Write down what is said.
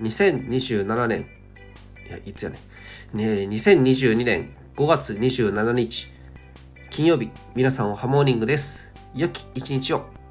2027年いやいつやね2022年5月27日金曜日、皆さんおはモーニングです。良き一日を。